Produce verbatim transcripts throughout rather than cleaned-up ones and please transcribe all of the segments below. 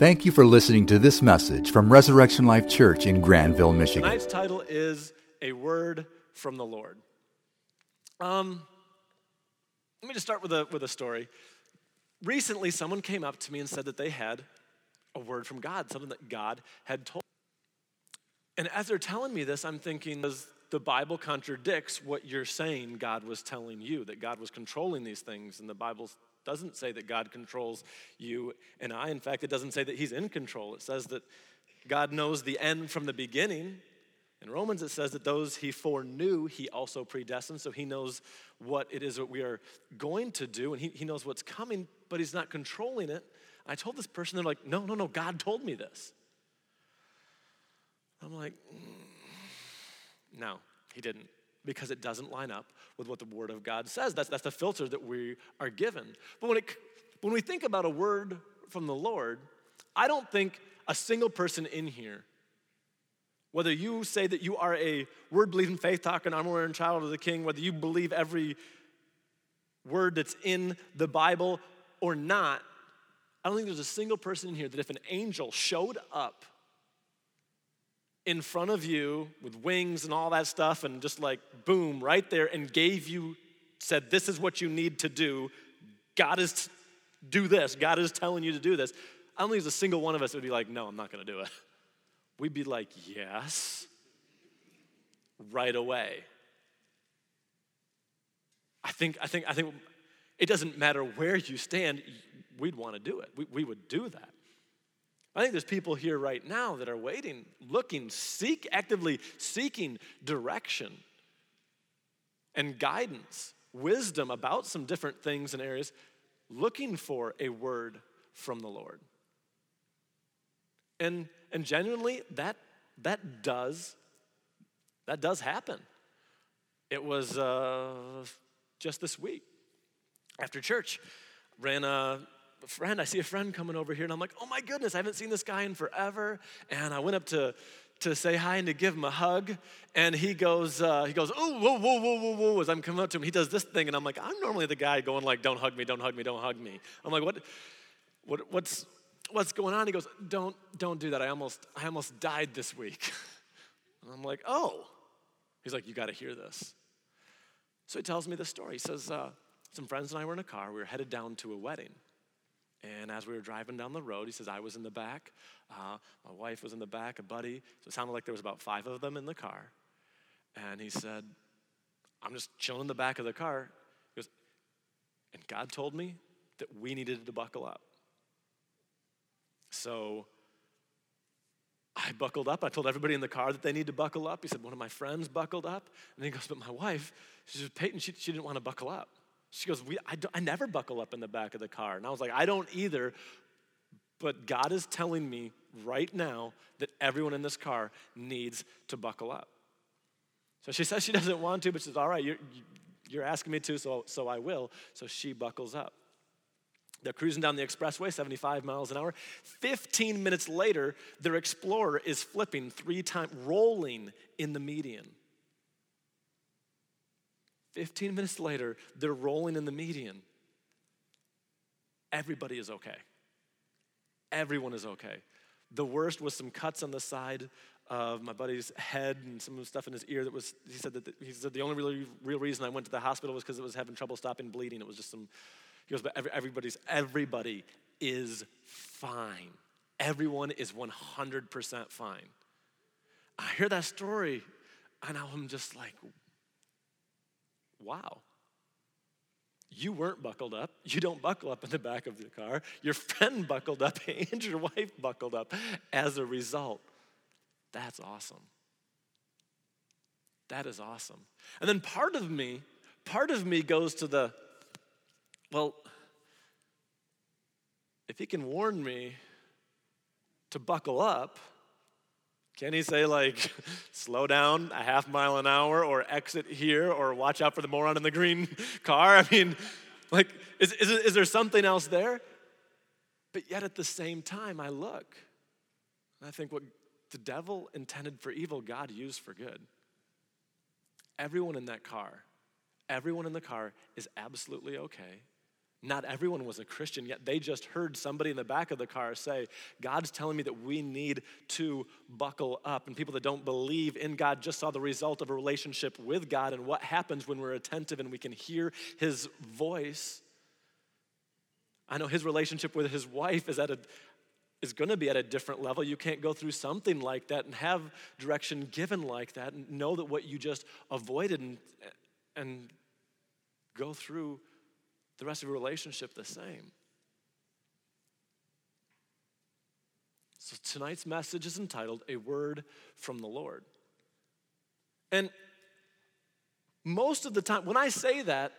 Thank you for listening to this message from Resurrection Life Church in Granville, Michigan. Tonight's title is A Word from the Lord. Um, let me just start with a with a story. Recently, someone came up to me and said that they had a word from God, something that God had told. And as they're telling me this, I'm thinking, does the Bible contradicts what you're saying God was telling you, that God was controlling these things? And the Bible doesn't say that God controls you and I. In fact, it doesn't say that he's in control. It says that God knows the end from the beginning. In Romans, it says that those he foreknew, he also predestined. So he knows what it is that we are going to do, and he, he knows what's coming, but he's not controlling it. I told this person, they're like, no, no, no, God told me this. I'm like, no, he didn't, because it doesn't line up with what the Word of God says. That's that's the filter that we are given. But when it when we think about a word from the Lord, I don't think a single person in here, whether you say that you are a word-believing, faith-talking, armor-wearing child of the King, whether you believe every word that's in the Bible or not, I don't think there's a single person in here that if an angel showed up in front of you with wings and all that stuff and just like boom right there and gave you, said this is what you need to do, God is do this, God is telling you to do this, I don't think there's a single one of us would be like, no, I'm not gonna do it. We'd be like, yes, right away. I think I think I think it doesn't matter where you stand, we'd want to do it. We we would do that. I think there's people here right now that are waiting, looking, seek, actively seeking direction and guidance, wisdom about some different things and areas, looking for a word from the Lord. And and genuinely, that that does that does happen. It was uh, just this week after church, ran a. A friend, I see a friend coming over here, and I'm like, oh my goodness, I haven't seen this guy in forever. And I went up to, to say hi and to give him a hug, and he goes, uh, he goes, oh, whoa, whoa, whoa, whoa, whoa, as I'm coming up to him, he does this thing, and I'm like, I'm normally the guy going like, don't hug me, don't hug me, don't hug me. I'm like, what, what, what's, what's going on? He goes, don't, don't do that. I almost, I almost died this week. And I'm like, oh. He's like, you got to hear this. So he tells me this story. He says, uh, some friends and I were in a car. We were headed down to a wedding. And as we were driving down the road, he says, I was in the back, uh, my wife was in the back, a buddy. So it sounded like there was about five of them in the car. And he said, I'm just chilling in the back of the car. He goes, and God told me that we needed to buckle up. So I buckled up. I told everybody in the car that they need to buckle up. He said, one of my friends buckled up. And he goes, but my wife, she says, Peyton, she, she didn't want to buckle up. She goes, we, I, I never buckle up in the back of the car. And I was like, I don't either. But God is telling me right now that everyone in this car needs to buckle up. So she says she doesn't want to, but she says, all right, you're, you're asking me to, so, so I will. So she buckles up. They're cruising down the expressway, seventy-five miles an hour. fifteen minutes later, their Explorer is flipping three times, rolling in the median. fifteen minutes later, they're rolling in the median. Everybody is okay. Everyone is okay. The worst was some cuts on the side of my buddy's head and some stuff in his ear that was, he said that the, he said the only real, real reason I went to the hospital was because it was having trouble stopping bleeding. It was just some, he goes, but every, everybody's, everybody is fine. Everyone is one hundred percent fine. I hear that story and I'm just like, wow, you weren't buckled up. You don't buckle up in the back of the car. Your friend buckled up and your wife buckled up as a result. That's awesome. That is awesome. And then part of me, part of me goes to the, well, if he can warn me to buckle up, can he say, like, slow down a half mile an hour or exit here or watch out for the moron in the green car? I mean, like, is, is, is there something else there? But yet at the same time, I look, and I think what the devil intended for evil, God used for good. Everyone in that car, everyone in the car is absolutely okay. Not everyone was a Christian, yet they just heard somebody in the back of the car say, God's telling me that we need to buckle up. And people that don't believe in God just saw the result of a relationship with God and what happens when we're attentive and we can hear his voice. I know his relationship with his wife is at a is gonna be at a different level. You can't go through something like that and have direction given like that and know that what you just avoided and and go through the rest of your relationship the same. So tonight's message is entitled, A Word from the Lord. And most of the time, when I say that,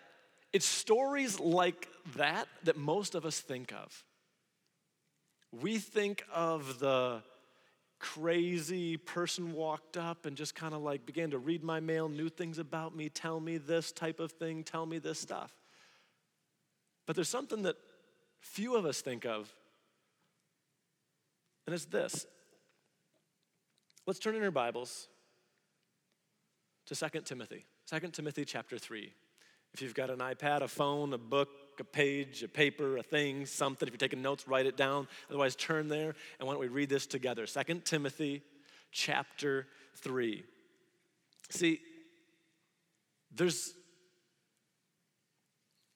it's stories like that that most of us think of. We think of the crazy person walked up and just kind of like began to read my mail, knew things about me, tell me this type of thing, tell me this stuff. But there's something that few of us think of, and it's this. Let's turn in our Bibles to Second Timothy. Second Timothy chapter three. If you've got an iPad, a phone, a book, a page, a paper, a thing, something, if you're taking notes, write it down. Otherwise, turn there, and why don't we read this together. Second Timothy chapter three. See, there's...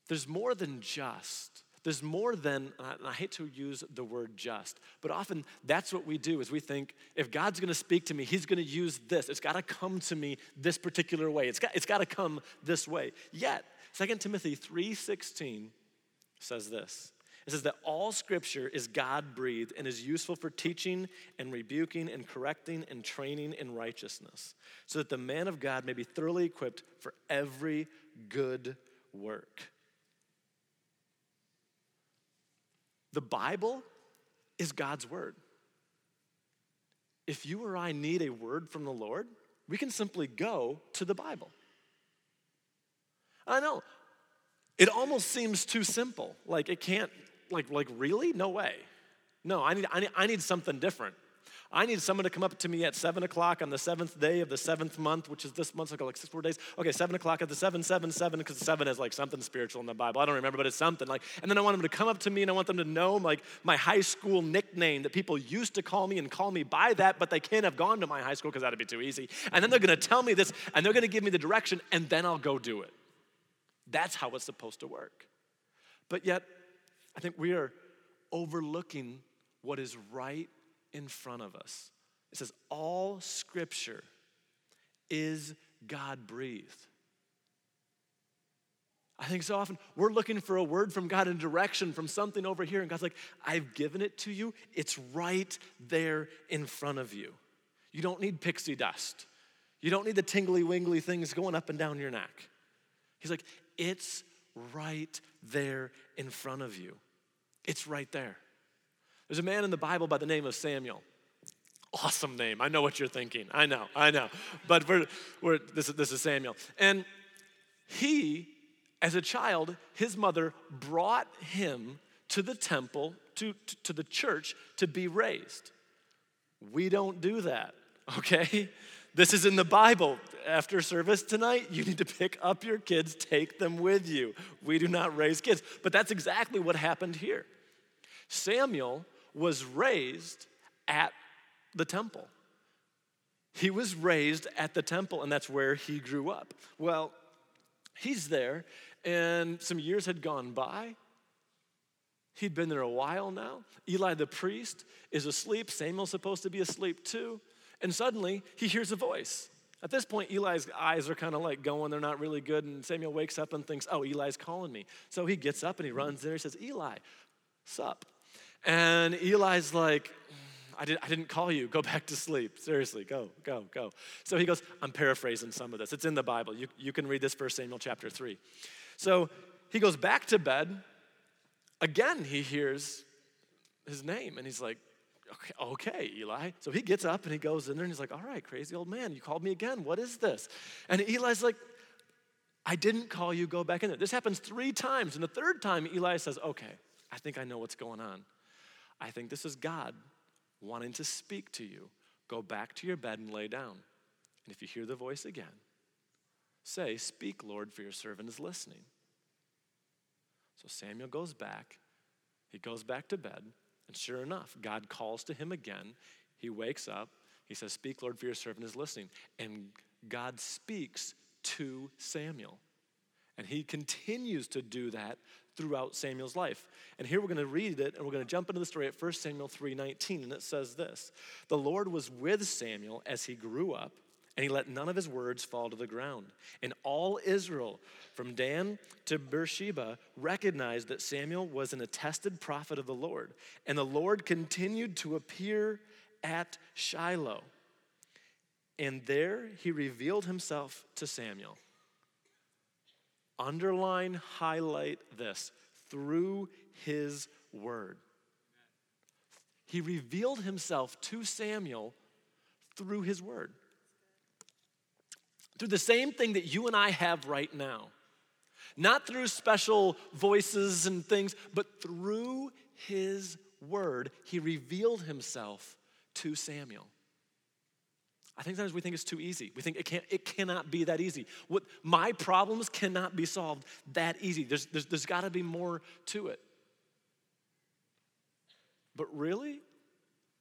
There's more than just, there's more than, and I hate to use the word just, but often that's what we do is we think, if God's gonna speak to me, he's gonna use this. It's gotta come to me this particular way. It's got, it's gotta come this way. Yet, Second Timothy three sixteen says this. It says that all scripture is God-breathed and is useful for teaching and rebuking and correcting and training in righteousness, so that the man of God may be thoroughly equipped for every good work. The Bible is God's word. If you or I need a word from the Lord, we can simply go to the Bible. I know, it almost seems too simple. Like it can't, like, like really? No way. No, I need, I need, I need something different. I need someone to come up to me at seven o'clock on the seventh day of the seventh month, which is this month, so like six more days. Okay, seven o'clock at the seven, seven, seven, because seven is like something spiritual in the Bible. I don't remember, but it's something. Like, and then I want them to come up to me, and I want them to know like my high school nickname that people used to call me and call me by that, but they can't have gone to my high school because that'd be too easy. And then they're gonna tell me this, and they're gonna give me the direction, and then I'll go do it. That's how it's supposed to work. But yet, I think we are overlooking what is right in front of us. It says, all scripture is God-breathed. I think so often we're looking for a word from God in direction from something over here, and God's like, I've given it to you. It's right there in front of you. You don't need pixie dust. You don't need the tingly wiggly things going up and down your neck. He's like, it's right there in front of you. It's right there. There's a man in the Bible by the name of Samuel. Awesome name. I know what you're thinking. I know, I know. But we're, we're, this is, this is Samuel. And he, as a child, his mother brought him to the temple, to, to, to the church, to be raised. We don't do that, okay? This is in the Bible. After service tonight, you need to pick up your kids, take them with you. We do not raise kids. But that's exactly what happened here. Samuel was raised at the temple. He was raised at the temple, and that's where he grew up. Well, he's there, and some years had gone by. He'd been there a while now. Eli the priest is asleep. Samuel's supposed to be asleep too. And suddenly, he hears a voice. At this point, Eli's eyes are kind of like going, they're not really good, and Samuel wakes up and thinks, oh, Eli's calling me. So he gets up and he runs there. He says, Eli, sup? And Eli's like, I, did, I didn't call you. Go back to sleep. Seriously, go, go, go. So he goes, I'm paraphrasing some of this. It's in the Bible. You, you can read this First Samuel chapter three. So he goes back to bed. Again, he hears his name, and he's like, okay, okay, Eli. So he gets up, and he goes in there, and he's like, all right, crazy old man, you called me again. What is this? And Eli's like, I didn't call you. Go back in there. This happens three times, and the third time, Eli says, okay, I think I know what's going on. I think this is God wanting to speak to you. Go back to your bed and lay down. And if you hear the voice again, say, speak, Lord, for your servant is listening. So Samuel goes back. He goes back to bed. And sure enough, God calls to him again. He wakes up. He says, "Speak, Lord, for your servant is listening." And God speaks to Samuel. And he continues to do that throughout Samuel's life. And here we're going to read it, and we're going to jump into the story at First Samuel three nineteen, and it says this. The Lord was with Samuel as he grew up, and he let none of his words fall to the ground. And all Israel, from Dan to Beersheba, recognized that Samuel was an attested prophet of the Lord. And the Lord continued to appear at Shiloh. And there he revealed himself to Samuel. Underline, highlight this, through his word. He revealed himself to Samuel through his word. Through the same thing that you and I have right now. Not through special voices and things, but through his word, he revealed himself to Samuel. I think sometimes we think it's too easy. We think it can't. It cannot be that easy. What, my problems cannot be solved that easy. There's, there's, there's got to be more to it. But really,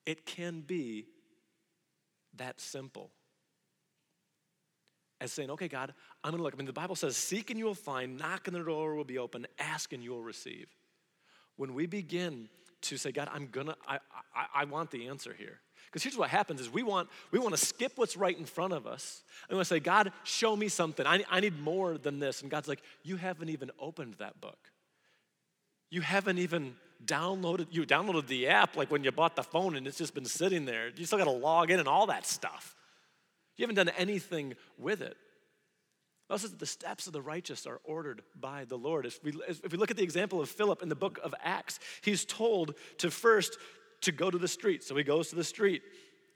it can be that simple. As saying, okay, God, I'm going to look. I mean, the Bible says, seek and you will find, knock and the door will be open, ask and you will receive. When we begin to say, God, I'm going to, I, I, I want the answer here. Because here's what happens is we want we want to skip what's right in front of us. And we want to say, God, show me something. I, I need more than this. And God's like, you haven't even opened that book. You haven't even downloaded, you downloaded the app like when you bought the phone and it's just been sitting there. You still got to log in and all that stuff. You haven't done anything with it. It says that the steps of the righteous are ordered by the Lord. If we, if we look at the example of Philip in the book of Acts, he's told to first to go to the street. So he goes to the street.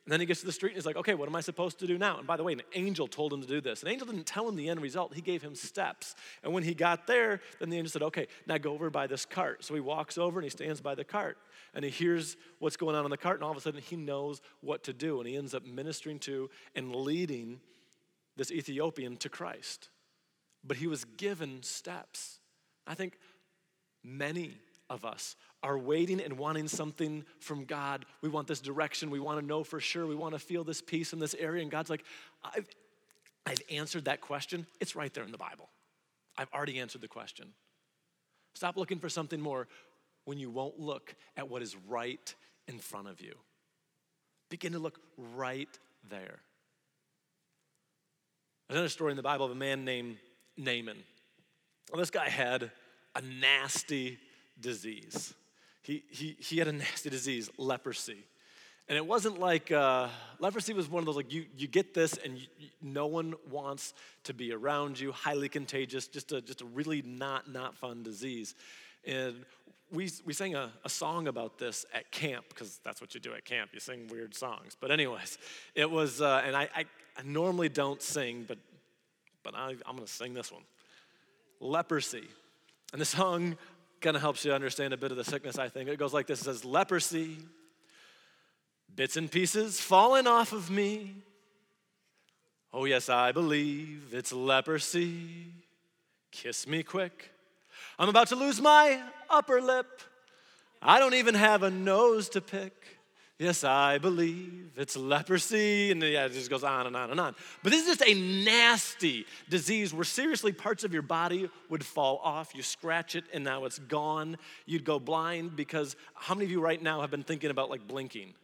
And then he gets to the street and he's like, okay, what am I supposed to do now? And by the way, an angel told him to do this. An angel didn't tell him the end result. He gave him steps. And when he got there, then the angel said, okay, now go over by this cart. So he walks over and he stands by the cart. And he hears what's going on in the cart. And all of a sudden, he knows what to do. And he ends up ministering to and leading this Ethiopian to Christ. But he was given steps. I think many of us are waiting and wanting something from God. We want this direction. We want to know for sure. We want to feel this peace in this area. And God's like, I've, I've answered that question. It's right there in the Bible. I've already answered the question. Stop looking for something more when you won't look at what is right in front of you. Begin to look right there. Another story in the Bible of a man named Naaman. Well, this guy had a nasty disease. He, he, he had a nasty disease, leprosy. And it wasn't like, uh, leprosy was one of those, like, you, you get this and you, you, no one wants to be around you, highly contagious, just a, just a really not, not fun disease. And we we sang a, a song about this at camp, because that's what you do at camp, you sing weird songs. But anyways, it was, uh, and I, I, I normally don't sing, but, but I, I'm going to sing this one. Leprosy. And the song kind of helps you understand a bit of the sickness, I think. It goes like this. It says, leprosy, bits and pieces falling off of me. Oh, yes, I believe it's leprosy. Kiss me quick. I'm about to lose my upper lip. I don't even have a nose to pick. Yes, I believe it's leprosy. And yeah, it just goes on and on and on. But this is just a nasty disease where seriously parts of your body would fall off. You scratch it and now it's gone. You'd go blind because how many of you right now have been thinking about like blinking?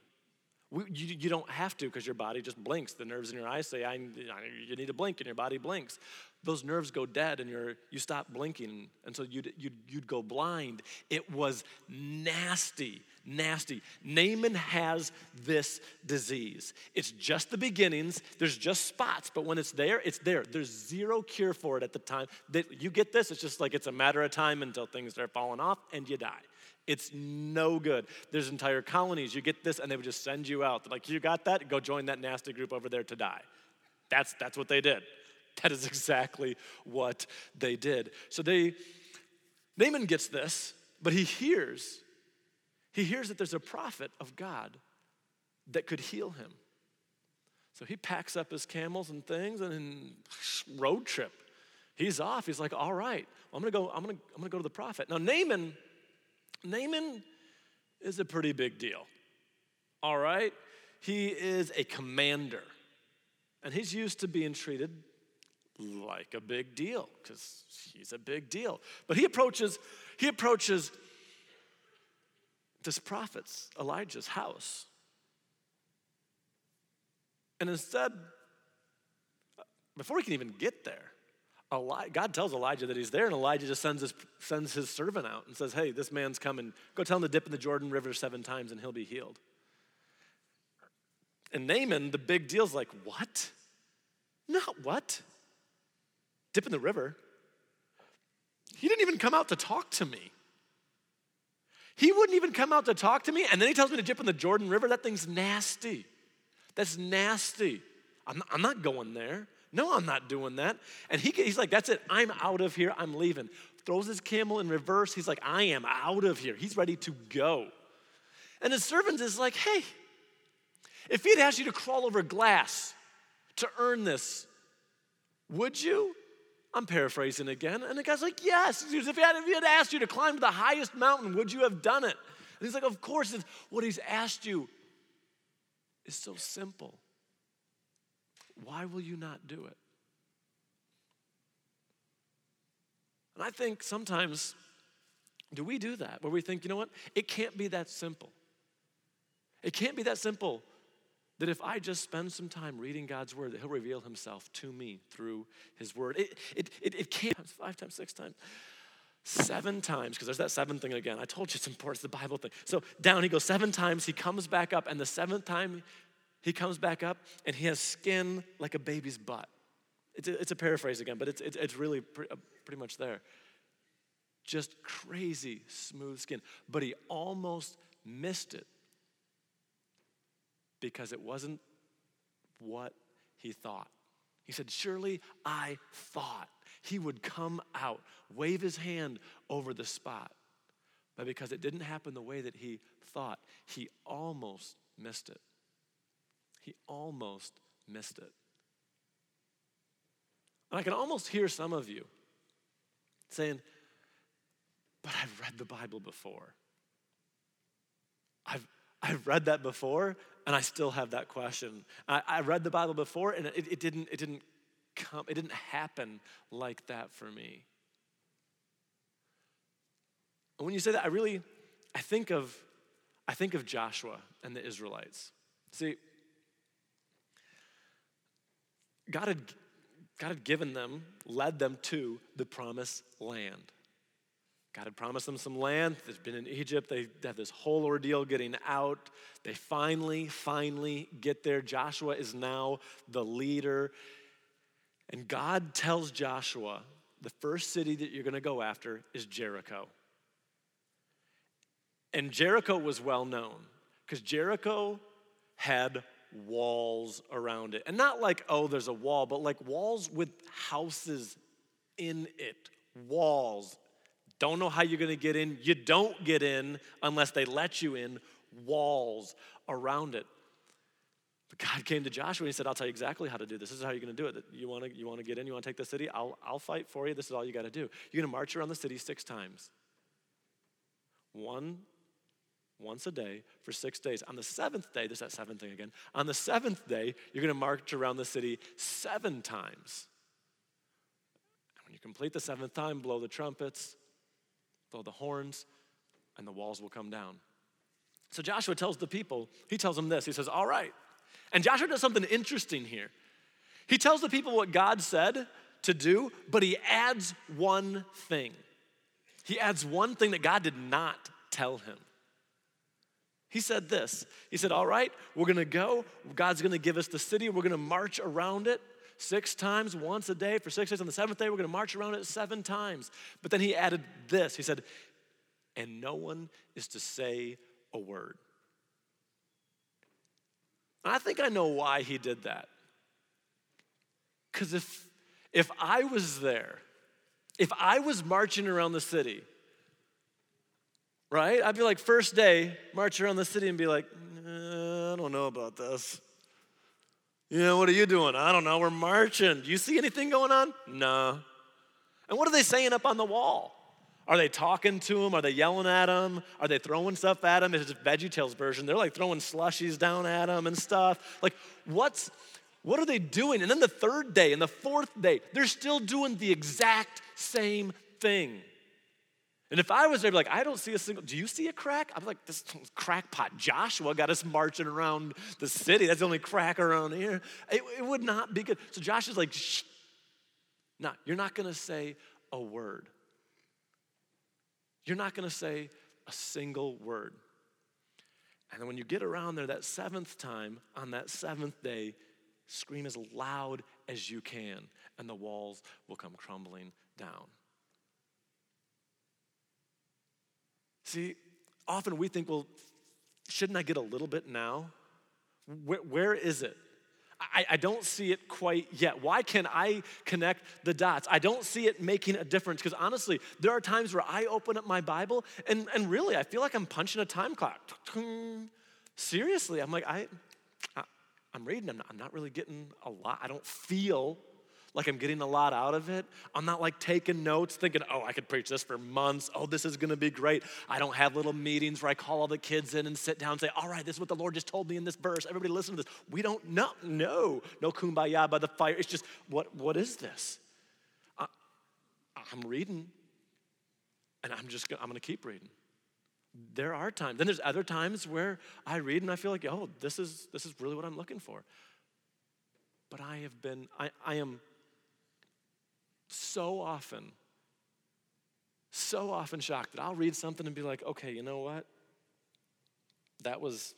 We, you, you don't have to because your body just blinks. The nerves in your eyes say, I, you need to blink and your body blinks. Those nerves go dead and you're, you stop blinking. And so you'd, you'd, you'd go blind. It was nasty. Nasty. Naaman has this disease. It's just the beginnings. There's just spots, but when it's there, it's there. There's zero cure for it at the time. That you get this, it's just like it's a matter of time until things start falling off and you die. It's no good. There's entire colonies. You get this and they would just send you out. They're like, you got that? Go join that nasty group over there to die. That's, that's what they did. That is exactly what they did. So they, Naaman gets this, but he hears He hears that there's a prophet of God that could heal him. So he packs up his camels and things and road trip. He's off. He's like, all right, well, I'm gonna go, I'm gonna, I'm gonna go to the prophet. Now, Naaman, Naaman is a pretty big deal. All right. He is a commander. And he's used to being treated like a big deal, because he's a big deal. But he approaches, he approaches this prophet's, Elijah's house. And instead, before he can even get there, God tells Elijah that he's there, and Elijah just sends his, sends his servant out and says, hey, this man's coming. Go tell him to dip in the Jordan River seven times and he'll be healed. And Naaman, the big deal's like, what? Not what? Dip in the river? He didn't even come out to talk to me. He wouldn't even come out to talk to me, and then he tells me to dip in the Jordan River? That thing's nasty. That's nasty. I'm, I'm not going there. No, I'm not doing that. And he, he's like, that's it. I'm out of here. I'm leaving. Throws his camel in reverse. He's like, I am out of here. He's ready to go. And his servant is like, hey, if he'd asked you to crawl over glass to earn this, would you? I'm paraphrasing again. And the guy's like, yes. If he had, if he had asked you to climb the highest mountain, would you have done it? And he's like, of course. It's, what he's asked you is so simple. Why will you not do it? And I think sometimes, do we do that? Where we think, you know what? It can't be that simple. It can't be that simple that if I just spend some time reading God's word, that he'll reveal himself to me through his word. It, it, it, it can't, five times, six times, seven times, because there's that seven thing again. I told you it's important, it's the Bible thing. So down he goes seven times, he comes back up, and the seventh time, he comes back up, and he has skin like a baby's butt. It's a, it's a paraphrase again, but it's it's, it's really pre- pretty much there. Just crazy smooth skin. But he almost missed it because it wasn't what he thought. He said, surely I thought he would come out, wave his hand over the spot. But because it didn't happen the way that he thought, he almost missed it. He almost missed it. And I can almost hear some of you saying, but I've read the Bible before. I've I've read that before, and I still have that question. I, I read the Bible before, and it, it didn't, it didn't come, it didn't happen like that for me. And when you say that, I really I think of I think of Joshua and the Israelites. See, God had, God had given them, led them to the promised land. God had promised them some land. They've been in Egypt. They have this whole ordeal getting out. They finally, finally get there. Joshua is now the leader. And God tells Joshua, the first city that you're going to go after is Jericho. And Jericho was well known because Jericho had walls around it. And not like, oh, there's a wall, but like walls with houses in it. Walls. Don't know how you're going to get in. You don't get in unless they let you in. Walls around it. But God came to Joshua and he said, I'll tell you exactly how to do this. This is how you're going to do it. You want to you want to get in? You want to take the city? I'll, I'll fight for you. This is all you got to do. You're going to march around the city six times. One Once a day for six days. On the seventh day, there's that seventh thing again. On the seventh day, you're going to march around the city seven times. And when you complete the seventh time, blow the trumpets, blow the horns, and the walls will come down. So Joshua tells the people, he tells them this. He says, all right. And Joshua does something interesting here. He tells the people what God said to do, but he adds one thing. He adds one thing that God did not tell him. He said this. He said, all right, we're going to go. God's going to give us the city. We're going to march around it six times, once a day for six days. On the seventh day, we're going to march around it seven times. But then he added this. He said, and no one is to say a word. And I think I know why he did that. Because if, if I was there, if I was marching around the city, right? I'd be like, first day, march around the city and be like, nah, I don't know about this. You know, what are you doing? I don't know. We're marching. Do you see anything going on? Nah. And what are they saying up on the wall? Are they talking to him? Are they yelling at him? Are they throwing stuff at him? It's a VeggieTales version. They're like throwing slushies down at him and stuff. Like, what's, what are they doing? And then the third day and the fourth day, they're still doing the exact same thing. And if I was there, I'd be like, I don't see a single, do you see a crack? I'm like, this crackpot Joshua got us marching around the city. That's the only crack around here. It, it would not be good. So Joshua's like, shh, no, you're not going to say a word. You're not going to say a single word. And then when you get around there that seventh time, on that seventh day, scream as loud as you can, and the walls will come crumbling down. See, often we think, well, shouldn't I get a little bit now? Where, where is it? I, I don't see it quite yet. Why can't I connect the dots? I don't see it making a difference, because honestly, there are times where I open up my Bible and, and really I feel like I'm punching a time clock. Seriously, I'm like, I, I, I'm reading, I'm not, I'm not really getting a lot. I don't feel like I'm getting a lot out of it. I'm not like taking notes thinking, oh, I could preach this for months. Oh, this is gonna be great. I don't have little meetings where I call all the kids in and sit down and say, all right, this is what the Lord just told me in this verse. Everybody listen to this. We don't know, no, no kumbaya by the fire. It's just, what? what is this? I, I'm reading and I'm just, gonna, I'm gonna keep reading. There are times, then there's other times where I read and I feel like, oh, this is this is really what I'm looking for. But I have been, I, I am, So often, so often shocked that I'll read something and be like, okay, you know what? That was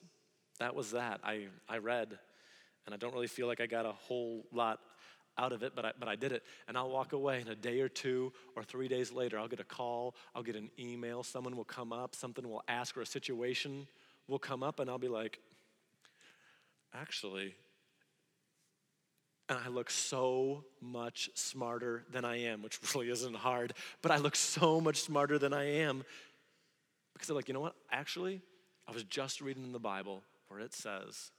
that. was that. I, I read, and I don't really feel like I got a whole lot out of it, but I, but I did it. And I'll walk away, and a day or two or three days later, I'll get a call, I'll get an email, someone will come up, something will ask, or a situation will come up, and I'll be like, actually, and I look so much smarter than I am, which really isn't hard, but I look so much smarter than I am because I'm like, you know what? Actually, I was just reading in the Bible where it says,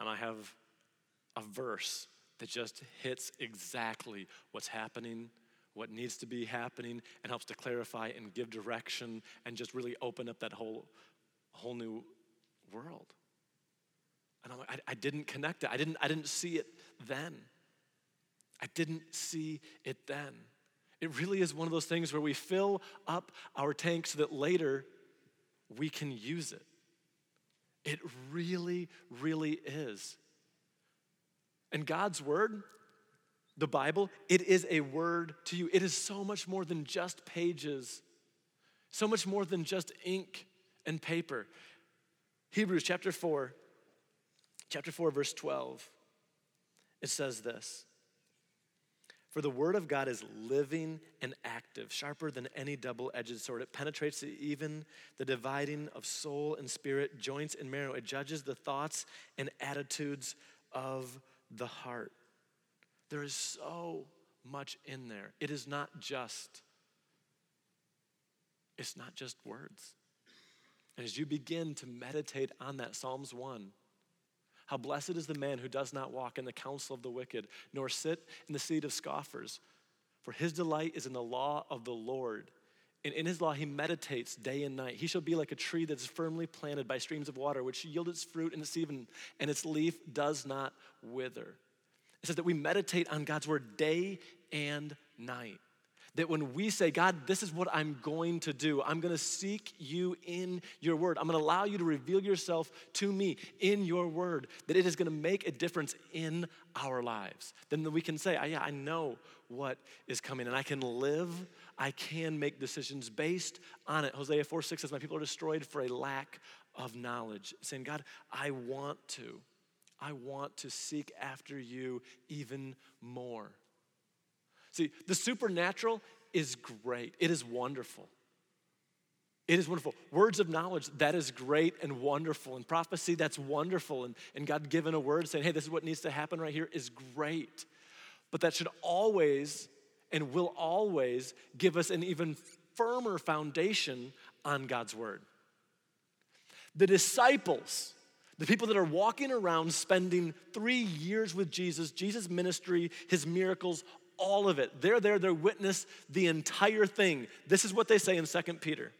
and I have a verse that just hits exactly what's happening, what needs to be happening, and helps to clarify and give direction and just really open up that whole, whole new world. And I'm like, I, I didn't connect it. I didn't, I didn't see it then. I didn't see it then. It really is one of those things where we fill up our tank so that later we can use it. It really, really is. And God's word, the Bible, it is a word to you. It is so much more than just pages, so much more than just ink and paper. Hebrews chapter four. Chapter four, verse twelve, it says this: for the word of God is living and active, sharper than any double-edged sword. It penetrates even the dividing of soul and spirit, joints and marrow. It judges the thoughts and attitudes of the heart. There is so much in there. It is not just, it's not just words. And as you begin to meditate on that, Psalms one, how blessed is the man who does not walk in the counsel of the wicked, nor sit in the seat of scoffers. For his delight is in the law of the Lord. And in his law he meditates day and night. He shall be like a tree that is firmly planted by streams of water, which yield its fruit in its season, and its leaf does not wither. It says that we meditate on God's word day and night. That when we say, God, this is what I'm going to do. I'm going to seek you in your word. I'm going to allow you to reveal yourself to me in your word. That it is going to make a difference in our lives. Then we can say, oh, yeah, I know what is coming. And I can live, I can make decisions based on it. Hosea four six says, my people are destroyed for a lack of knowledge. Saying, God, I want to. I want to seek after you even more. See, the supernatural is great. It is wonderful. It is wonderful. Words of knowledge, that is great and wonderful. And prophecy, that's wonderful. And, and God giving a word saying, hey, this is what needs to happen right here is great. But that should always and will always give us an even firmer foundation on God's word. The disciples, the people that are walking around spending three years with Jesus, Jesus' ministry, his miracles, all of it. They're there, they're witness the entire thing. This is what they say in Second Peter.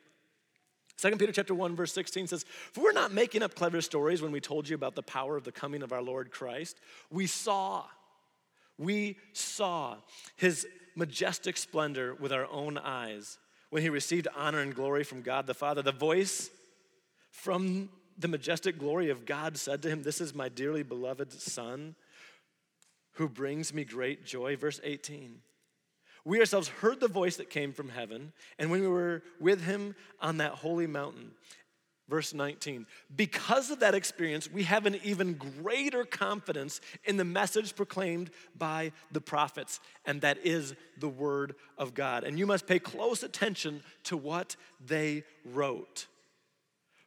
Second Peter chapter one, verse sixteen says, "For we're not making up clever stories when we told you about the power of the coming of our Lord Christ. We saw, we saw his majestic splendor with our own eyes when he received honor and glory from God the Father. The voice from the majestic glory of God said to him, 'This is my dearly beloved Son, who brings me great joy.'" Verse eighteen, "We ourselves heard the voice that came from heaven, and when we were with him on that holy mountain." Verse nineteen, "Because of that experience, we have an even greater confidence in the message proclaimed by the prophets, and that is the word of God. And you must pay close attention to what they wrote.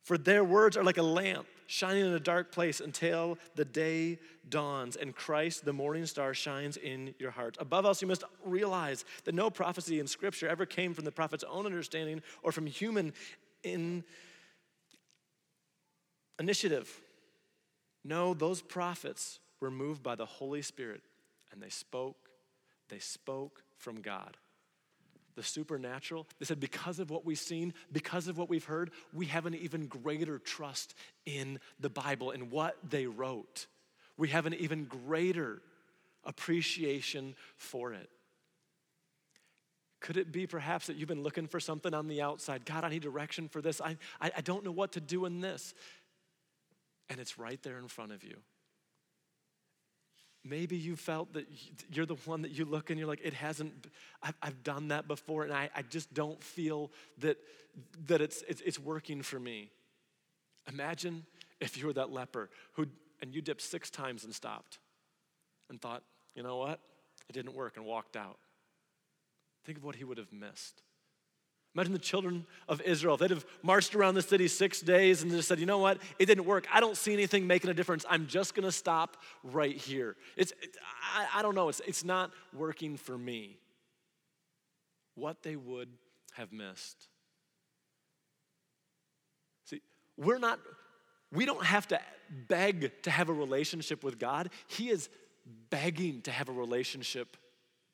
For their words are like a lamp shining in a dark place until the day dawns, and Christ, the morning star, shines in your heart. Above all, you must realize that no prophecy in Scripture ever came from the prophet's own understanding or from human in initiative. No, those prophets were moved by the Holy Spirit, and they spoke, they spoke from God." The supernatural, they said, because of what we've seen, because of what we've heard, we have an even greater trust in the Bible and what they wrote. We have an even greater appreciation for it. Could it be perhaps that you've been looking for something on the outside? God, I need direction for this. I, I, I don't know what to do in this. And it's right there in front of you. Maybe you felt that you're the one that you look and you're like, it hasn't, I've done that before and I, I just don't feel that that it's, it's it's working for me. Imagine if you were that leper who, and you dipped six times and stopped and thought, you know what, it didn't work, and walked out. Think of what he would have missed. Imagine the children of Israel. They'd have marched around the city six days and just said, you know what? It didn't work. I don't see anything making a difference. I'm just going to stop right here. It's, it, I, I don't know. It's, it's not working for me. What they would have missed. See, we're not, we don't have to beg to have a relationship with God. He is begging to have a relationship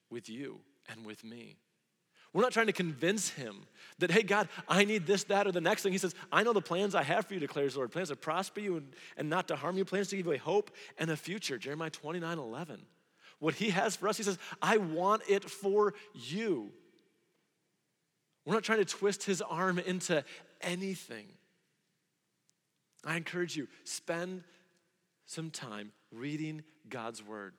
with you and with me. We're not trying to convince him that, hey, God, I need this, that, or the next thing. He says, I know the plans I have for you, declares the Lord. Plans to prosper you and, and not to harm you. Plans to give you a hope and a future. Jeremiah twenty-nine, eleven. What he has for us, he says, I want it for you. We're not trying to twist his arm into anything. I encourage you, spend some time reading God's word.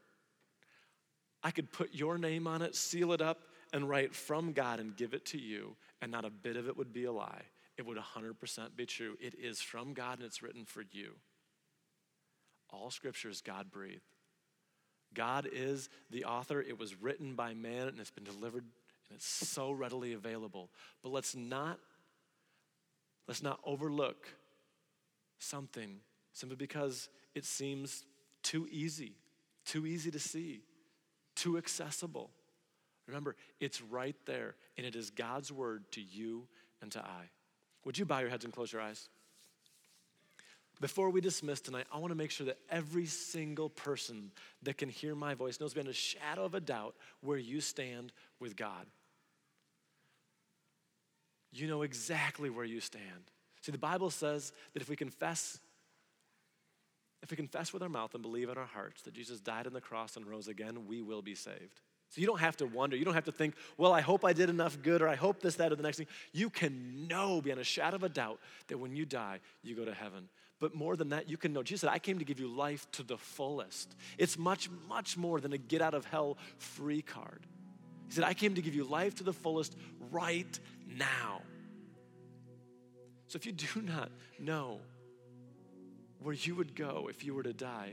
I could put your name on it, seal it up, and write from God and give it to you, and not a bit of it would be a lie. It would one hundred percent be true. It is from God and it's written for you. All scripture is God-breathed. God is the author. It was written by man and it's been delivered and it's so readily available. But let's not, let's not overlook something simply because it seems too easy, too easy to see, too accessible. Remember, it's right there, and it is God's word to you and to I. Would you bow your heads and close your eyes? Before we dismiss tonight, I want to make sure that every single person that can hear my voice knows beyond a shadow of a doubt where you stand with God. You know exactly where you stand. See, the Bible says that if we confess, if we confess with our mouth and believe in our hearts that Jesus died on the cross and rose again, we will be saved. So you don't have to wonder. You don't have to think, well, I hope I did enough good, or I hope this, that, or the next thing. You can know beyond a shadow of a doubt that when you die, you go to heaven. But more than that, you can know. Jesus said, I came to give you life to the fullest. It's much, much more than a get out of hell free card. He said, I came to give you life to the fullest right now. So if you do not know where you would go if you were to die,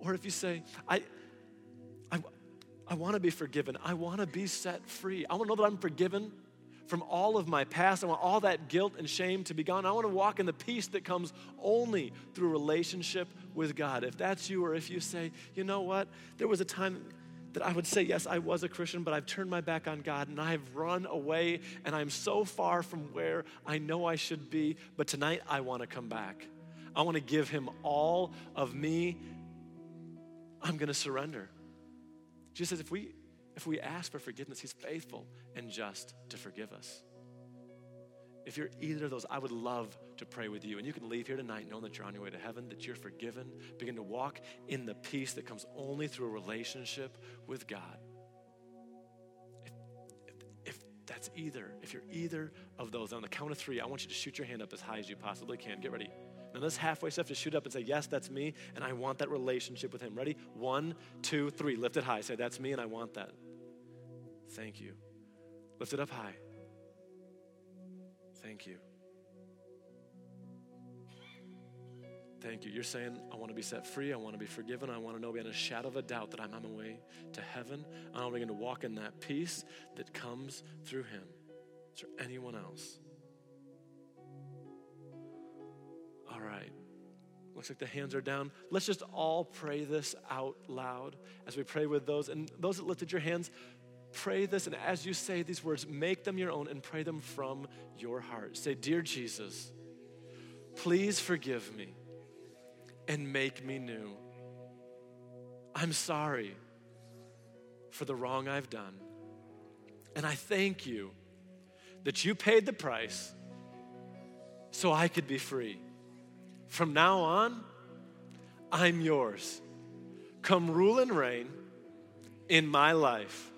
or if you say, I... I I want to be forgiven. I want to be set free. I want to know that I'm forgiven from all of my past. I want all that guilt and shame to be gone. I want to walk in the peace that comes only through relationship with God. If that's you, or if you say, you know what, there was a time that I would say, yes, I was a Christian, but I've turned my back on God and I have run away and I'm so far from where I know I should be, but tonight I want to come back. I want to give him all of me. I'm going to surrender. Jesus says, if we If we ask for forgiveness, he's faithful and just to forgive us. If you're either of those, I would love to pray with you. And you can leave here tonight knowing that you're on your way to heaven, that you're forgiven. Begin to walk in the peace that comes only through a relationship with God. If, if, if that's either, if you're either of those, on the count of three, I want you to shoot your hand up as high as you possibly can. Get ready. Now this halfway stuff, to shoot up and say, yes, that's me, and I want that relationship with him. Ready? One, two, three. Lift it high. Say, that's me, and I want that. Thank you. Lift it up high. Thank you. Thank you. You're saying, I want to be set free. I want to be forgiven. I want to know beyond a shadow of a doubt that I'm on my way to heaven. I want to begin to walk in that peace that comes through him. Is there anyone else? All right. Looks like the hands are down. Let's just all pray this out loud as we pray with those. And those that lifted your hands, pray this, and as you say these words, make them your own and pray them from your heart. Say, dear Jesus, please forgive me and make me new. I'm sorry for the wrong I've done. And I thank you that you paid the price so I could be free. From now on, I'm yours. Come rule and reign in my life.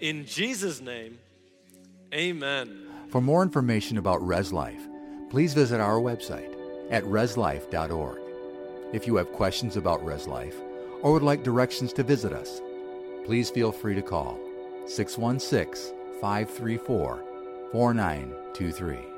In Jesus' name, amen. For more information about Res Life, please visit our website at res life dot org. If you have questions about Res Life or would like directions to visit us, please feel free to call six one six, five three four, four nine two three.